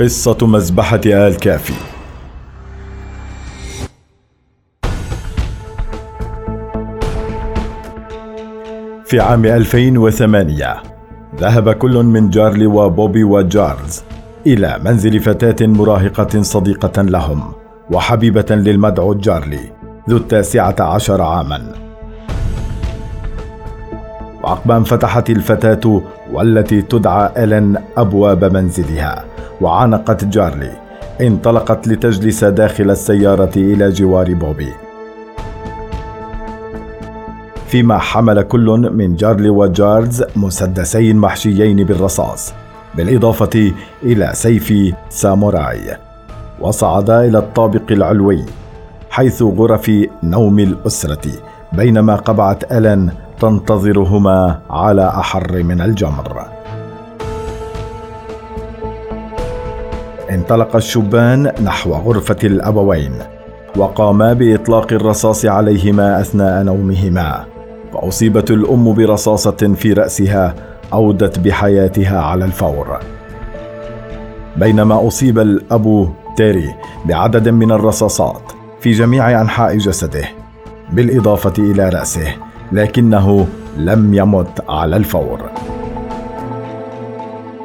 قصة مذبحة آل كافي. في عام 2008 ذهب كل من جارلي وبوبي وجارلز إلى منزل فتاة مراهقة صديقة لهم وحبيبة للمدعو جارلي ذو 19 عاما. وعقب أن فتحت الفتاة والتي تدعى إلين أبواب منزلها وعانقت جارلي، انطلقت لتجلس داخل السيارة إلى جوار بوبي، فيما حمل كل من جارلي وجارلز مسدسين محشيين بالرصاص بالإضافة إلى سيف ساموراي، وصعدا إلى الطابق العلوي حيث غرف نوم الأسرة، بينما قبعت إلين تنتظرهما على أحر من الجمر. انطلق الشبان نحو غرفة الأبوين وقاما بإطلاق الرصاص عليهما أثناء نومهما، فأصيبت الأم برصاصة في رأسها أودت بحياتها على الفور، بينما أصيب الأب تيري بعدد من الرصاصات في جميع أنحاء جسده بالإضافة إلى رأسه، لكنه لم يمت على الفور،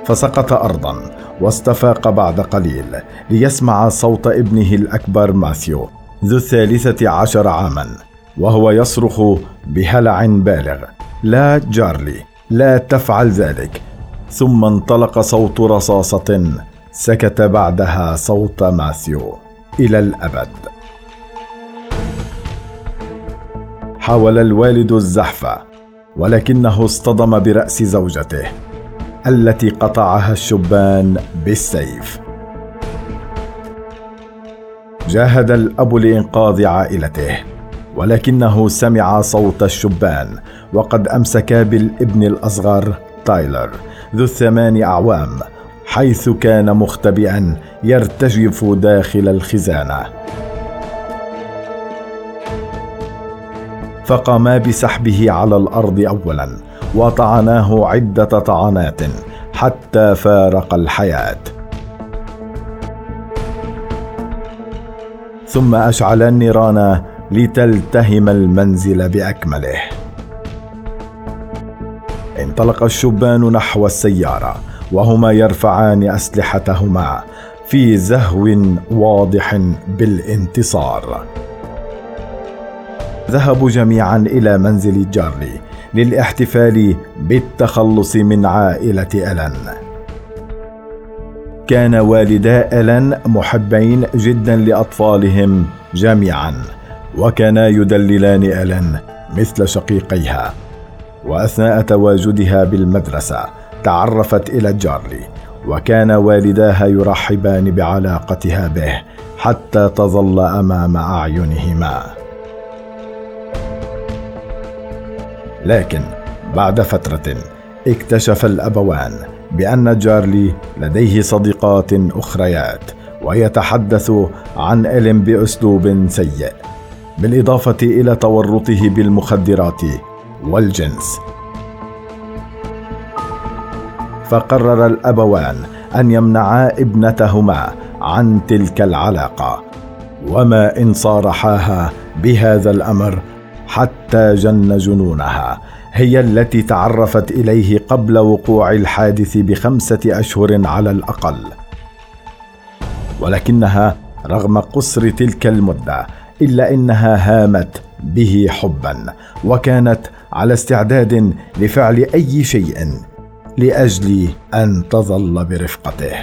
فسقط أرضا واستفاق بعد قليل ليسمع صوت ابنه الأكبر ماثيو ذو 13 عاما وهو يصرخ بهلع بالغ: لا جارلي، لا تفعل ذلك. ثم انطلق صوت رصاصة سكت بعدها صوت ماثيو إلى الأبد. حاول الوالد الزحف ولكنه اصطدم برأس زوجته التي قطعها الشبان بالسيف. جاهد الأب لإنقاذ عائلته ولكنه سمع صوت الشبان وقد أمسك بالابن الأصغر تايلر ذو 8 أعوام حيث كان مختبئا يرتجف داخل الخزانة، فقاما بسحبه على الأرض أولا وطعناه عدة طعنات حتى فارق الحياة، ثم أشعل النيران لتلتهم المنزل بأكمله. انطلق الشبان نحو السيارة وهما يرفعان أسلحتهما في زهو واضح بالانتصار. ذهبوا جميعا إلى منزل جارلي للاحتفال بالتخلص من عائلة إلين. كان والدا إلين محبين جدا لأطفالهم جميعا، وكانا يدللان إلين مثل شقيقيها، وأثناء تواجدها بالمدرسة تعرفت إلى جارلي، وكان والداها يرحبان بعلاقتها به حتى تظل أمام أعينهما. لكن بعد فترة اكتشف الأبوان بأن جارلي لديه صديقات أخريات ويتحدث عن إلين بأسلوب سيء، بالإضافة إلى تورطه بالمخدرات والجنس، فقرر الأبوان أن يمنعا ابنتهما عن تلك العلاقة، وما إن صارحاها بهذا الأمر حتى جن جنونها، هي التي تعرفت إليه قبل وقوع الحادث ب5 أشهر على الأقل، ولكنها رغم قصر تلك المدة إلا إنها هامت به حبا وكانت على استعداد لفعل أي شيء لأجل أن تظل برفقته.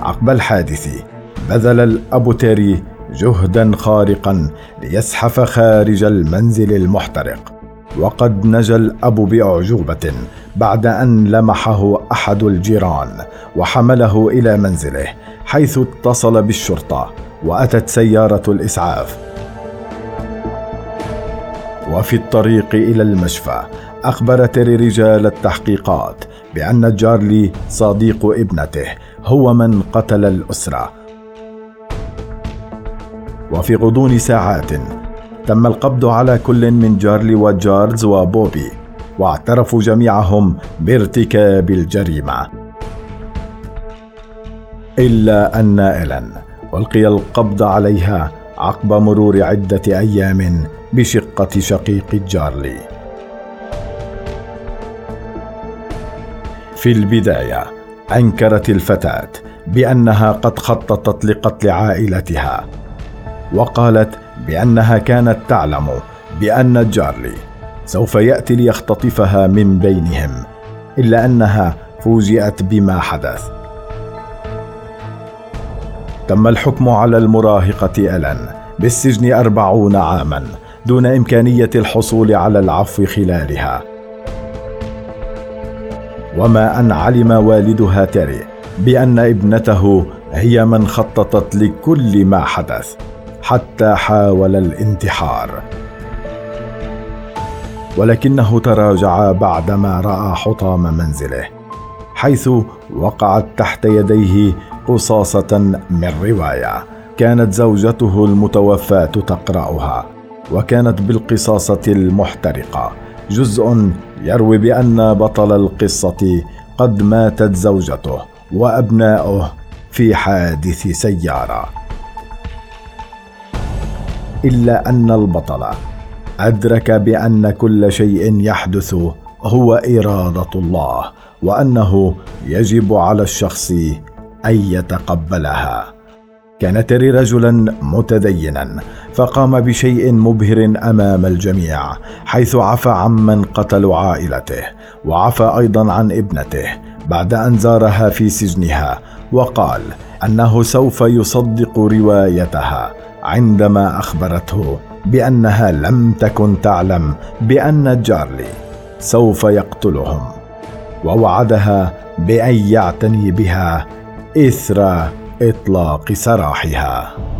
عقب الحادث بذل الأب تيري جهدا خارقا ليزحف خارج المنزل المحترق، وقد نجا الأب بأعجوبة بعد أن لمحه أحد الجيران وحمله إلى منزله، حيث اتصل بالشرطة وأتت سيارة الإسعاف. وفي الطريق إلى المشفى أخبر تيري رجال التحقيقات بأن جارلي صديق ابنته هو من قتل الأسرة، وفي غضون ساعات تم القبض على كل من جارلي وجارلز وبوبي، واعترفوا جميعهم بارتكاب الجريمة، إلا أن نائلا ألقي القبض عليها عقب مرور عدة أيام بشقة شقيق جارلي. في البداية أنكرت الفتاة بأنها قد خططت لقتل عائلتها، وقالت بأنها كانت تعلم بأن جارلي سوف يأتي ليختطفها من بينهم، إلا أنها فوجئت بما حدث. تم الحكم على المراهقة ألان بالسجن 40 عاما دون إمكانية الحصول على العفو خلالها. وما أن علم والدها تيري بأن ابنته هي من خططت لكل ما حدث، حتى حاول الانتحار، ولكنه تراجع بعدما رأى حطام منزله حيث وقعت تحت يديه قصاصة من رواية كانت زوجته المتوفاة تقرأها، وكانت بالقصاصة المحترقة جزء يروي بأن بطل القصة قد ماتت زوجته وأبناؤه في حادث سيارة، إلا أن البطل أدرك بأن كل شيء يحدث هو إرادة الله، وأنه يجب على الشخص أن يتقبلها. كان تيري رجلا متدينا، فقام بشيء مبهر أمام الجميع، حيث عفى عمن قتلوا عائلته، وعفى أيضا عن ابنته بعد أن زارها في سجنها، وقال أنه سوف يصدق روايتها عندما أخبرته بأنها لم تكن تعلم بأن جارلي سوف يقتلهم، ووعدها بأن يعتني بها إثر إطلاق سراحها.